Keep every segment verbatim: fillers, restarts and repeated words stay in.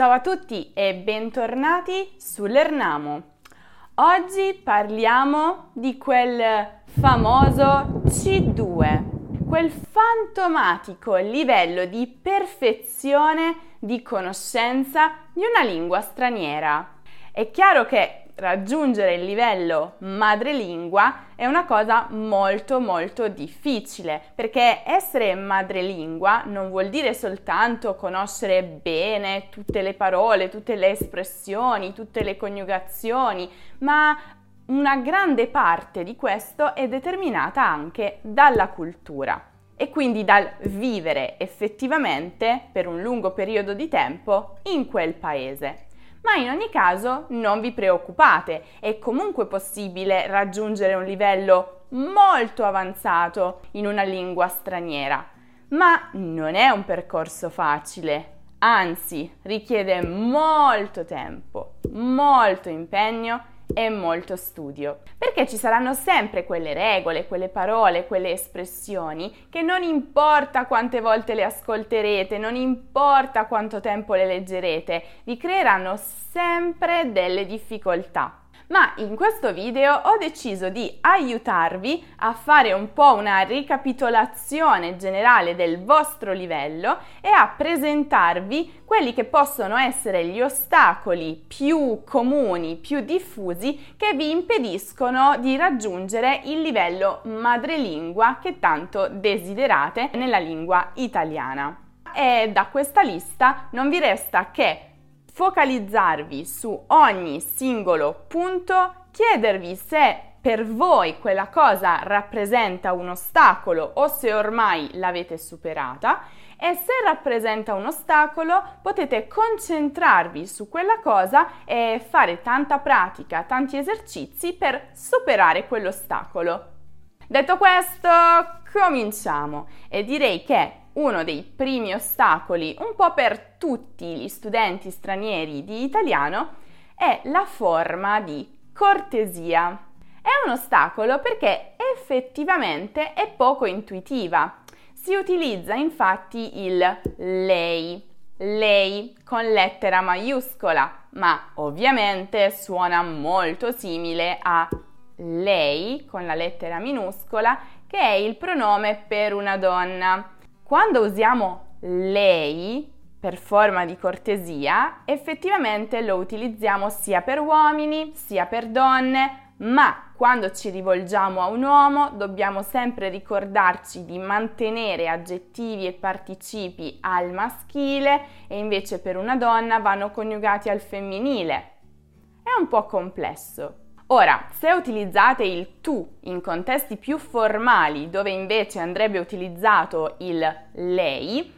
Ciao a tutti e bentornati su LearnAmo. Oggi parliamo di quel famoso C due, quel fantomatico livello di perfezione di conoscenza di una lingua straniera. È chiaro che raggiungere il livello madrelingua è una cosa molto molto difficile, perché essere madrelingua non vuol dire soltanto conoscere bene tutte le parole, tutte le espressioni, tutte le coniugazioni, ma una grande parte di questo è determinata anche dalla cultura e quindi dal vivere effettivamente per un lungo periodo di tempo in quel paese. Ma in ogni caso non vi preoccupate, è comunque possibile raggiungere un livello molto avanzato in una lingua straniera, ma non è un percorso facile, anzi richiede molto tempo, molto impegno e molto studio, perché ci saranno sempre quelle regole, quelle parole, quelle espressioni che non importa quante volte le ascolterete, non importa quanto tempo le leggerete, vi creeranno sempre delle difficoltà. Ma in questo video ho deciso di aiutarvi a fare un po' una ricapitolazione generale del vostro livello e a presentarvi quelli che possono essere gli ostacoli più comuni, più diffusi, che vi impediscono di raggiungere il livello madrelingua che tanto desiderate nella lingua italiana. E da questa lista non vi resta che focalizzarvi su ogni singolo punto, chiedervi se per voi quella cosa rappresenta un ostacolo o se ormai l'avete superata, e se rappresenta un ostacolo potete concentrarvi su quella cosa e fare tanta pratica, tanti esercizi per superare quell'ostacolo. Detto questo, cominciamo, e direi che uno dei primi ostacoli, un po' per tutti gli studenti stranieri di italiano, è la forma di cortesia. È un ostacolo perché effettivamente è poco intuitiva. Si utilizza infatti il lei, lei con lettera maiuscola, ma ovviamente suona molto simile a lei con la lettera minuscola, che è il pronome per una donna. Quando usiamo lei per forma di cortesia, effettivamente lo utilizziamo sia per uomini sia per donne, ma quando ci rivolgiamo a un uomo dobbiamo sempre ricordarci di mantenere aggettivi e participi al maschile, e invece per una donna vanno coniugati al femminile. È un po' complesso. Ora, se utilizzate il tu in contesti più formali, dove invece andrebbe utilizzato il lei,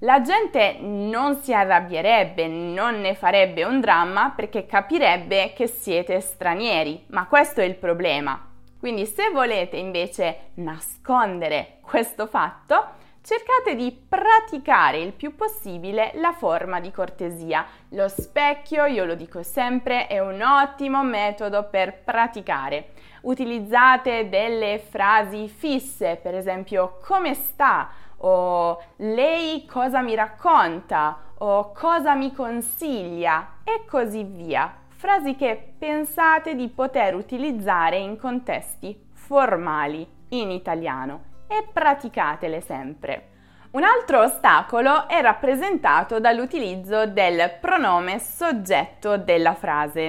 la gente non si arrabbierebbe, non ne farebbe un dramma, perché capirebbe che siete stranieri, ma questo è il problema. Quindi se volete invece nascondere questo fatto, cercate di praticare il più possibile la forma di cortesia. Lo specchio, io lo dico sempre, è un ottimo metodo per praticare. Utilizzate delle frasi fisse, per esempio come sta, o lei cosa mi racconta, o cosa mi consiglia, e così via. Frasi che pensate di poter utilizzare in contesti formali in italiano, e praticatele sempre. Un altro ostacolo è rappresentato dall'utilizzo del pronome soggetto della frase.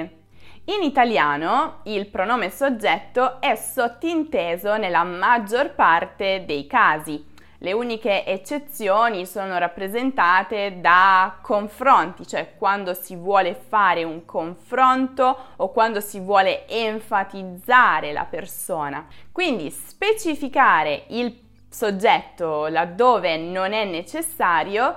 In italiano il pronome soggetto è sottinteso nella maggior parte dei casi. Le uniche eccezioni sono rappresentate da confronti, cioè quando si vuole fare un confronto o quando si vuole enfatizzare la persona. Quindi specificare il soggetto laddove non è necessario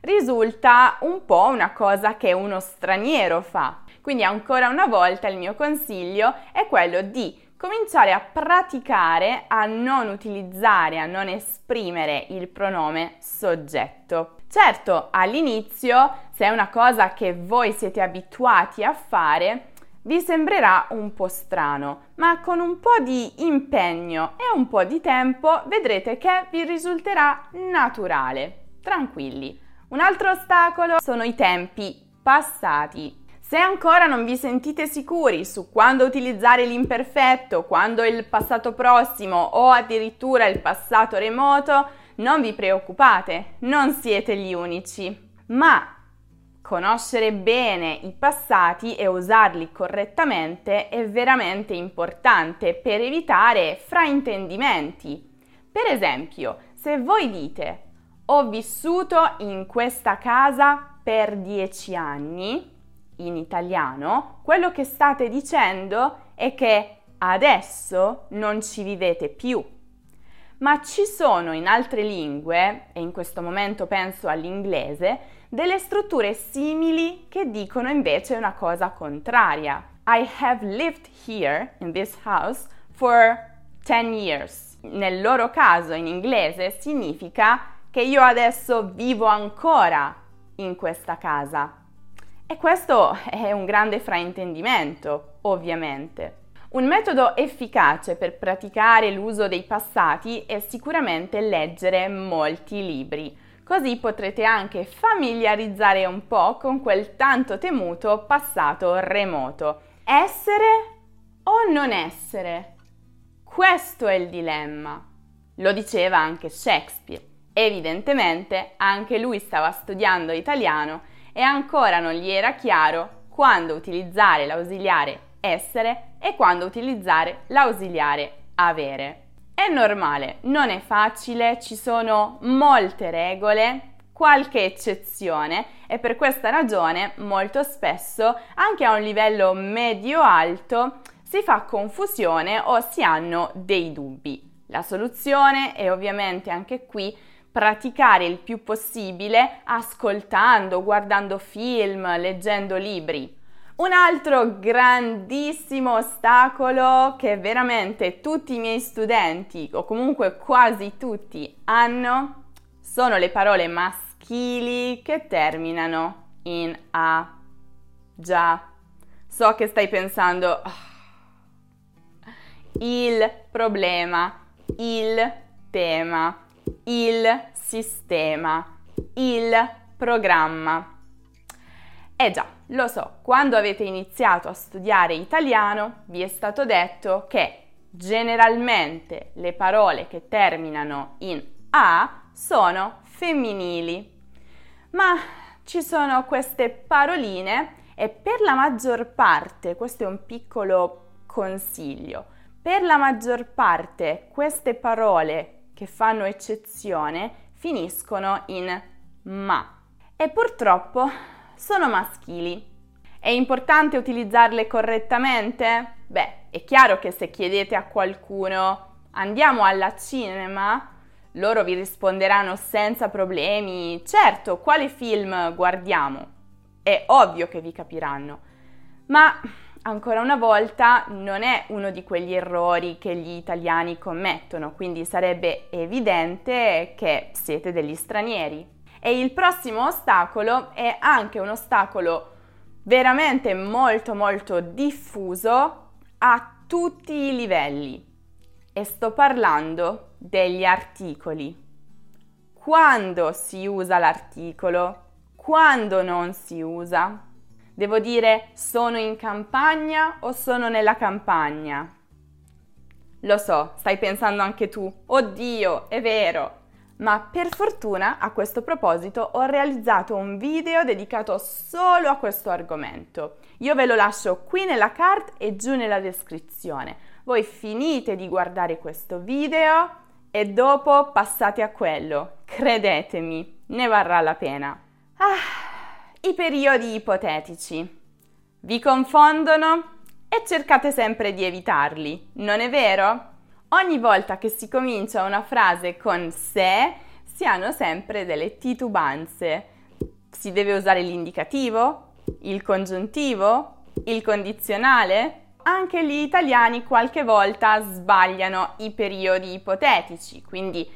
risulta un po' una cosa che uno straniero fa. Quindi ancora una volta il mio consiglio è quello di cominciare a praticare a non utilizzare, a non esprimere il pronome soggetto. Certo, all'inizio, se è una cosa che voi siete abituati a fare, vi sembrerà un po' strano, ma con un po' di impegno e un po' di tempo vedrete che vi risulterà naturale. Tranquilli. Un altro ostacolo sono i tempi passati. Se ancora non vi sentite sicuri su quando utilizzare l'imperfetto, quando il passato prossimo o addirittura il passato remoto, non vi preoccupate, non siete gli unici. Ma conoscere bene i passati e usarli correttamente è veramente importante per evitare fraintendimenti. Per esempio, se voi dite «Ho vissuto in questa casa per dieci anni», in italiano, quello che state dicendo è che adesso non ci vivete più. Ma ci sono in altre lingue, e in questo momento penso all'inglese, delle strutture simili che dicono invece una cosa contraria. I have lived here, in this house, for ten years. Nel loro caso, in inglese, significa che io adesso vivo ancora in questa casa. E questo è un grande fraintendimento, ovviamente. Un metodo efficace per praticare l'uso dei passati è sicuramente leggere molti libri. Così potrete anche familiarizzare un po' con quel tanto temuto passato remoto. Essere o non essere? Questo è il dilemma. Lo diceva anche Shakespeare. Evidentemente anche lui stava studiando italiano e ancora non gli era chiaro quando utilizzare l'ausiliare essere e quando utilizzare l'ausiliare avere. È normale, non è facile, ci sono molte regole, qualche eccezione e per questa ragione molto spesso anche a un livello medio-alto si fa confusione o si hanno dei dubbi. La soluzione è ovviamente anche qui praticare il più possibile ascoltando, guardando film, leggendo libri. Un altro grandissimo ostacolo che veramente tutti i miei studenti, o comunque quasi tutti, hanno sono le parole maschili che terminano in a. Già, so che stai pensando oh, il problema, il tema, il sistema, il programma. Eh già, lo so, quando avete iniziato a studiare italiano vi è stato detto che generalmente le parole che terminano in a sono femminili. Ma ci sono queste paroline e per la maggior parte, questo è un piccolo consiglio, per la maggior parte queste parole che fanno eccezione finiscono in ma e purtroppo sono maschili. È importante utilizzarle correttamente? Beh, è chiaro che se chiedete a qualcuno andiamo alla cinema, loro vi risponderanno senza problemi, certo, quale film guardiamo? È ovvio che vi capiranno, ma ancora una volta non è uno di quegli errori che gli italiani commettono, quindi sarebbe evidente che siete degli stranieri. E il prossimo ostacolo è anche un ostacolo veramente molto molto diffuso a tutti i livelli. E sto parlando degli articoli. Quando si usa l'articolo? Quando non si usa? Devo dire sono in campagna o sono nella campagna? Lo so, stai pensando anche tu, oddio, è vero! Ma per fortuna a questo proposito ho realizzato un video dedicato solo a questo argomento. Io ve lo lascio qui nella card e giù nella descrizione. Voi finite di guardare questo video e dopo passate a quello. Credetemi, ne varrà la pena. Ah! I periodi ipotetici. Vi confondono e cercate sempre di evitarli, non è vero? Ogni volta che si comincia una frase con se, si hanno sempre delle titubanze. Si deve usare l'indicativo, il congiuntivo, il condizionale? Anche gli italiani qualche volta sbagliano i periodi ipotetici, quindi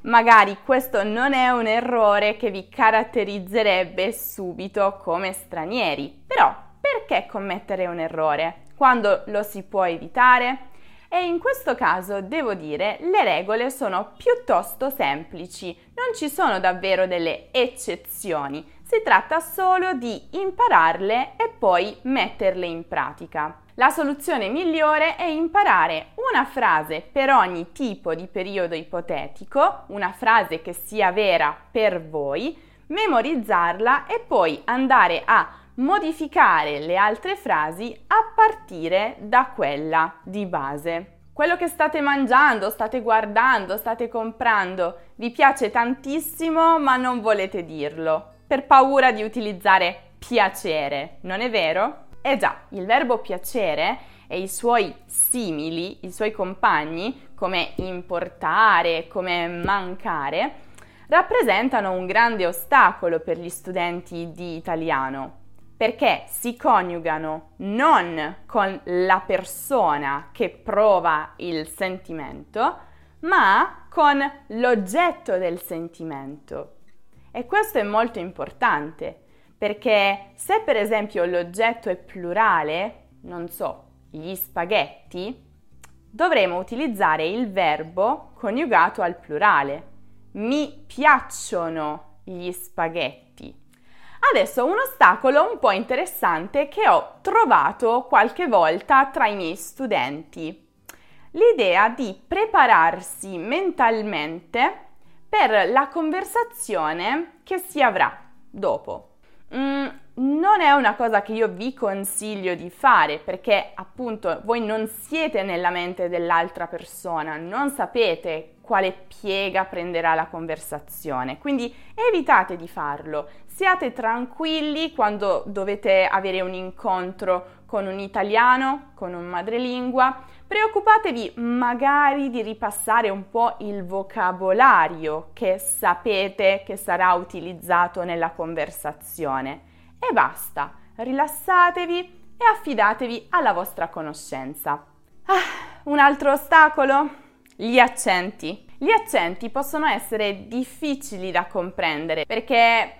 magari questo non è un errore che vi caratterizzerebbe subito come stranieri, però perché commettere un errore quando lo si può evitare? E in questo caso devo dire le regole sono piuttosto semplici, non ci sono davvero delle eccezioni, si tratta solo di impararle e poi metterle in pratica. La soluzione migliore è imparare una frase per ogni tipo di periodo ipotetico, una frase che sia vera per voi, memorizzarla e poi andare a modificare le altre frasi a partire da quella di base. Quello che state mangiando, state guardando, state comprando, vi piace tantissimo ma non volete dirlo, per paura di utilizzare piacere, non è vero? Eh già, il verbo piacere e i suoi simili, i suoi compagni, come importare, come mancare, rappresentano un grande ostacolo per gli studenti di italiano, perché si coniugano non con la persona che prova il sentimento, ma con l'oggetto del sentimento. E questo è molto importante, perché se per esempio l'oggetto è plurale, non so, gli spaghetti, dovremo utilizzare il verbo coniugato al plurale. Mi piacciono gli spaghetti. Adesso un ostacolo un po' interessante che ho trovato qualche volta tra i miei studenti. L'idea di prepararsi mentalmente per la conversazione che si avrà dopo. Mm, non è una cosa che io vi consiglio di fare, perché appunto voi non siete nella mente dell'altra persona, non sapete quale piega prenderà la conversazione, quindi evitate di farlo. Siate tranquilli quando dovete avere un incontro con un italiano, con un madrelingua. Preoccupatevi magari di ripassare un po' il vocabolario che sapete che sarà utilizzato nella conversazione e basta. Rilassatevi e affidatevi alla vostra conoscenza. Ah, un altro ostacolo? Gli accenti. Gli accenti possono essere difficili da comprendere perché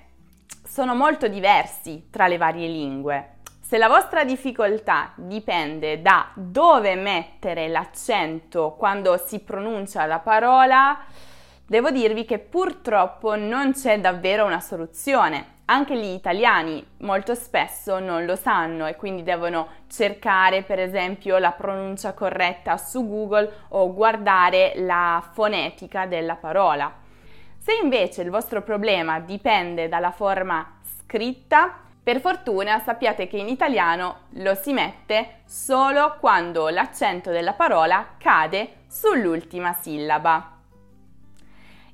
sono molto diversi tra le varie lingue. Se la vostra difficoltà dipende da dove mettere l'accento quando si pronuncia la parola, devo dirvi che purtroppo non c'è davvero una soluzione. Anche gli italiani molto spesso non lo sanno e quindi devono cercare per esempio la pronuncia corretta su Google o guardare la fonetica della parola. Se invece il vostro problema dipende dalla forma scritta, per fortuna sappiate che in italiano lo si mette solo quando l'accento della parola cade sull'ultima sillaba.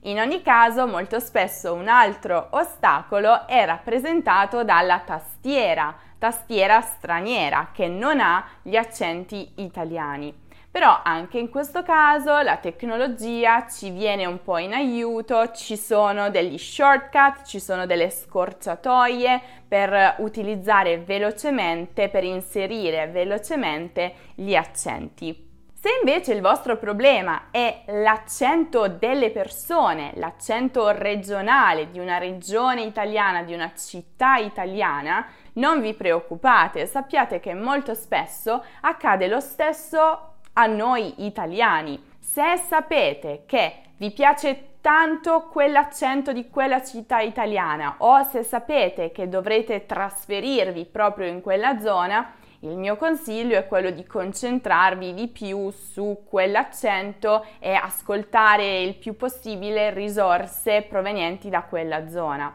In ogni caso, molto spesso un altro ostacolo è rappresentato dalla tastiera, tastiera straniera, che non ha gli accenti italiani. Però anche in questo caso la tecnologia ci viene un po' in aiuto, ci sono degli shortcut, ci sono delle scorciatoie per utilizzare velocemente, per inserire velocemente gli accenti. Se invece il vostro problema è l'accento delle persone, l'accento regionale di una regione italiana, di una città italiana, non vi preoccupate, sappiate che molto spesso accade lo stesso a noi italiani. Se sapete che vi piace tanto quell'accento di quella città italiana o se sapete che dovrete trasferirvi proprio in quella zona, il mio consiglio è quello di concentrarvi di più su quell'accento e ascoltare il più possibile risorse provenienti da quella zona.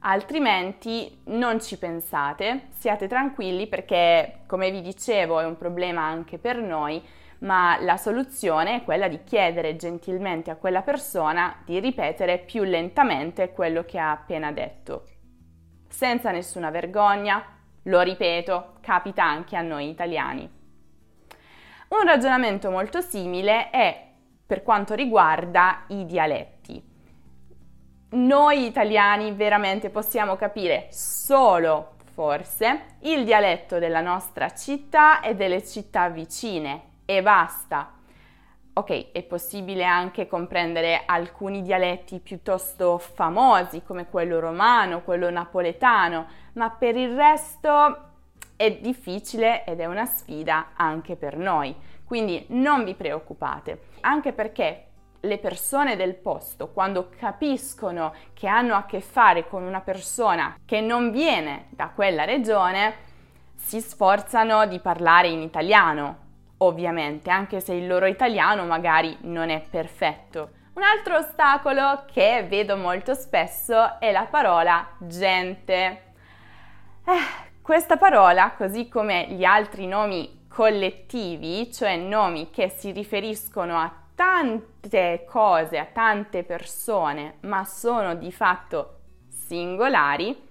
Altrimenti non ci pensate, siate tranquilli perché, come vi dicevo, è un problema anche per noi, ma la soluzione è quella di chiedere gentilmente a quella persona di ripetere più lentamente quello che ha appena detto. Senza nessuna vergogna. Lo ripeto, capita anche a noi italiani. Un ragionamento molto simile è per quanto riguarda i dialetti. Noi italiani veramente possiamo capire solo, forse, il dialetto della nostra città e delle città vicine e basta. Ok, è possibile anche comprendere alcuni dialetti piuttosto famosi come quello romano, quello napoletano, ma per il resto è difficile ed è una sfida anche per noi. Quindi non vi preoccupate, anche perché le persone del posto, quando capiscono che hanno a che fare con una persona che non viene da quella regione, si sforzano di parlare in italiano, ovviamente, anche se il loro italiano magari non è perfetto. Un altro ostacolo che vedo molto spesso è la parola gente. Eh, questa parola, così come gli altri nomi collettivi, cioè nomi che si riferiscono a tante cose, a tante persone, ma sono di fatto singolari,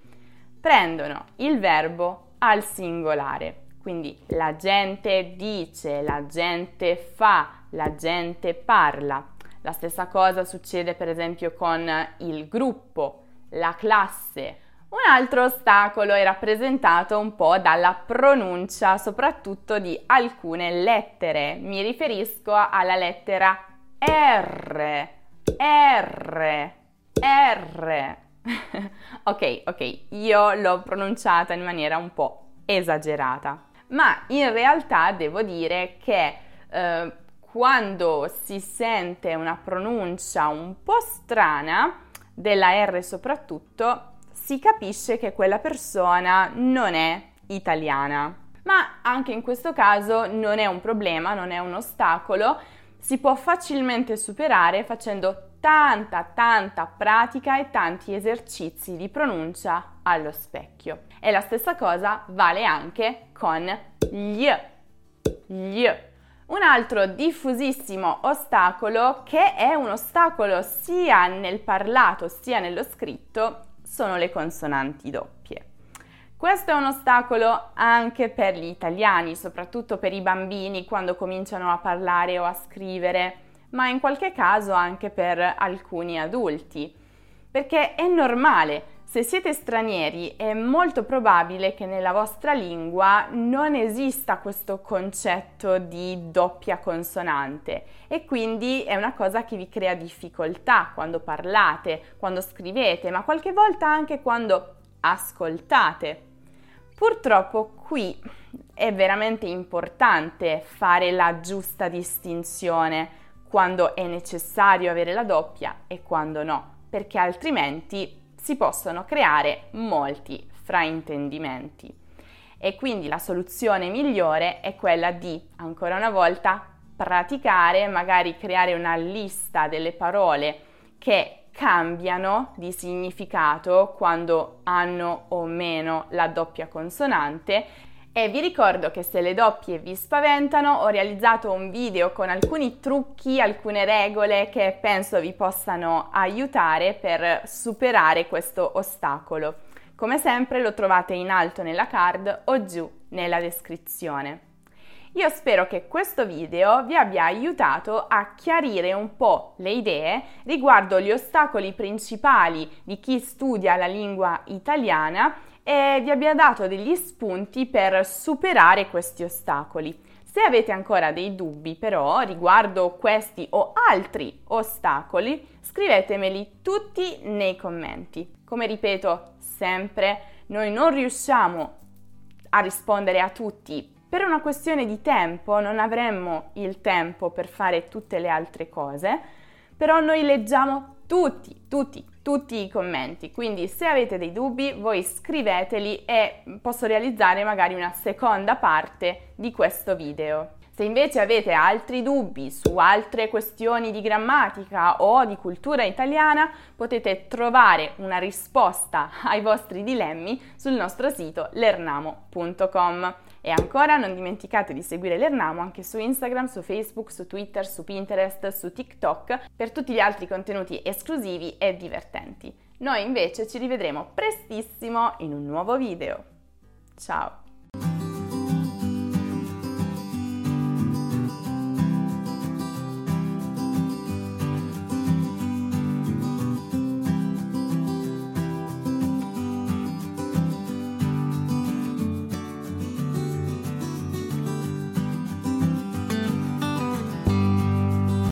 prendono il verbo al singolare. Quindi la gente dice, la gente fa, la gente parla. La stessa cosa succede per esempio con il gruppo, la classe. Un altro ostacolo è rappresentato un po' dalla pronuncia, soprattutto di alcune lettere. Mi riferisco alla lettera R, R, R. Ok, ok, io l'ho pronunciata in maniera un po' esagerata. Ma in realtà devo dire che eh, quando si sente una pronuncia un po' strana, della R soprattutto, si capisce che quella persona non è italiana. Ma anche in questo caso non è un problema, non è un ostacolo, si può facilmente superare facendo tanta tanta pratica e tanti esercizi di pronuncia allo specchio. E la stessa cosa vale anche con gli, gli. Un altro diffusissimo ostacolo, che è un ostacolo sia nel parlato sia nello scritto, sono le consonanti doppie. Questo è un ostacolo anche per gli italiani, soprattutto per i bambini quando cominciano a parlare o a scrivere, ma in qualche caso anche per alcuni adulti, perché è normale, se siete stranieri è molto probabile che nella vostra lingua non esista questo concetto di doppia consonante e quindi è una cosa che vi crea difficoltà quando parlate, quando scrivete, ma qualche volta anche quando ascoltate. Purtroppo qui è veramente importante fare la giusta distinzione quando è necessario avere la doppia e quando no, perché altrimenti si possono creare molti fraintendimenti. E quindi la soluzione migliore è quella di, ancora una volta, praticare, magari creare una lista delle parole che cambiano di significato quando hanno o meno la doppia consonante. E vi ricordo che se le doppie vi spaventano, ho realizzato un video con alcuni trucchi, alcune regole che penso vi possano aiutare per superare questo ostacolo. Come sempre lo trovate in alto nella card o giù nella descrizione. Io spero che questo video vi abbia aiutato a chiarire un po' le idee riguardo gli ostacoli principali di chi studia la lingua italiana e vi abbia dato degli spunti per superare questi ostacoli. Se avete ancora dei dubbi però riguardo questi o altri ostacoli, scrivetemeli tutti nei commenti. Come ripeto sempre, noi non riusciamo a rispondere a tutti per una questione di tempo, non avremmo il tempo per fare tutte le altre cose, però noi leggiamo tutti, tutti, tutti i commenti, quindi se avete dei dubbi voi scriveteli e posso realizzare magari una seconda parte di questo video. Se invece avete altri dubbi su altre questioni di grammatica o di cultura italiana, potete trovare una risposta ai vostri dilemmi sul nostro sito learn amo punto com. E ancora non dimenticate di seguire LearnAmo anche su Instagram, su Facebook, su Twitter, su Pinterest, su TikTok per tutti gli altri contenuti esclusivi e divertenti. Noi invece ci rivedremo prestissimo in un nuovo video. Ciao!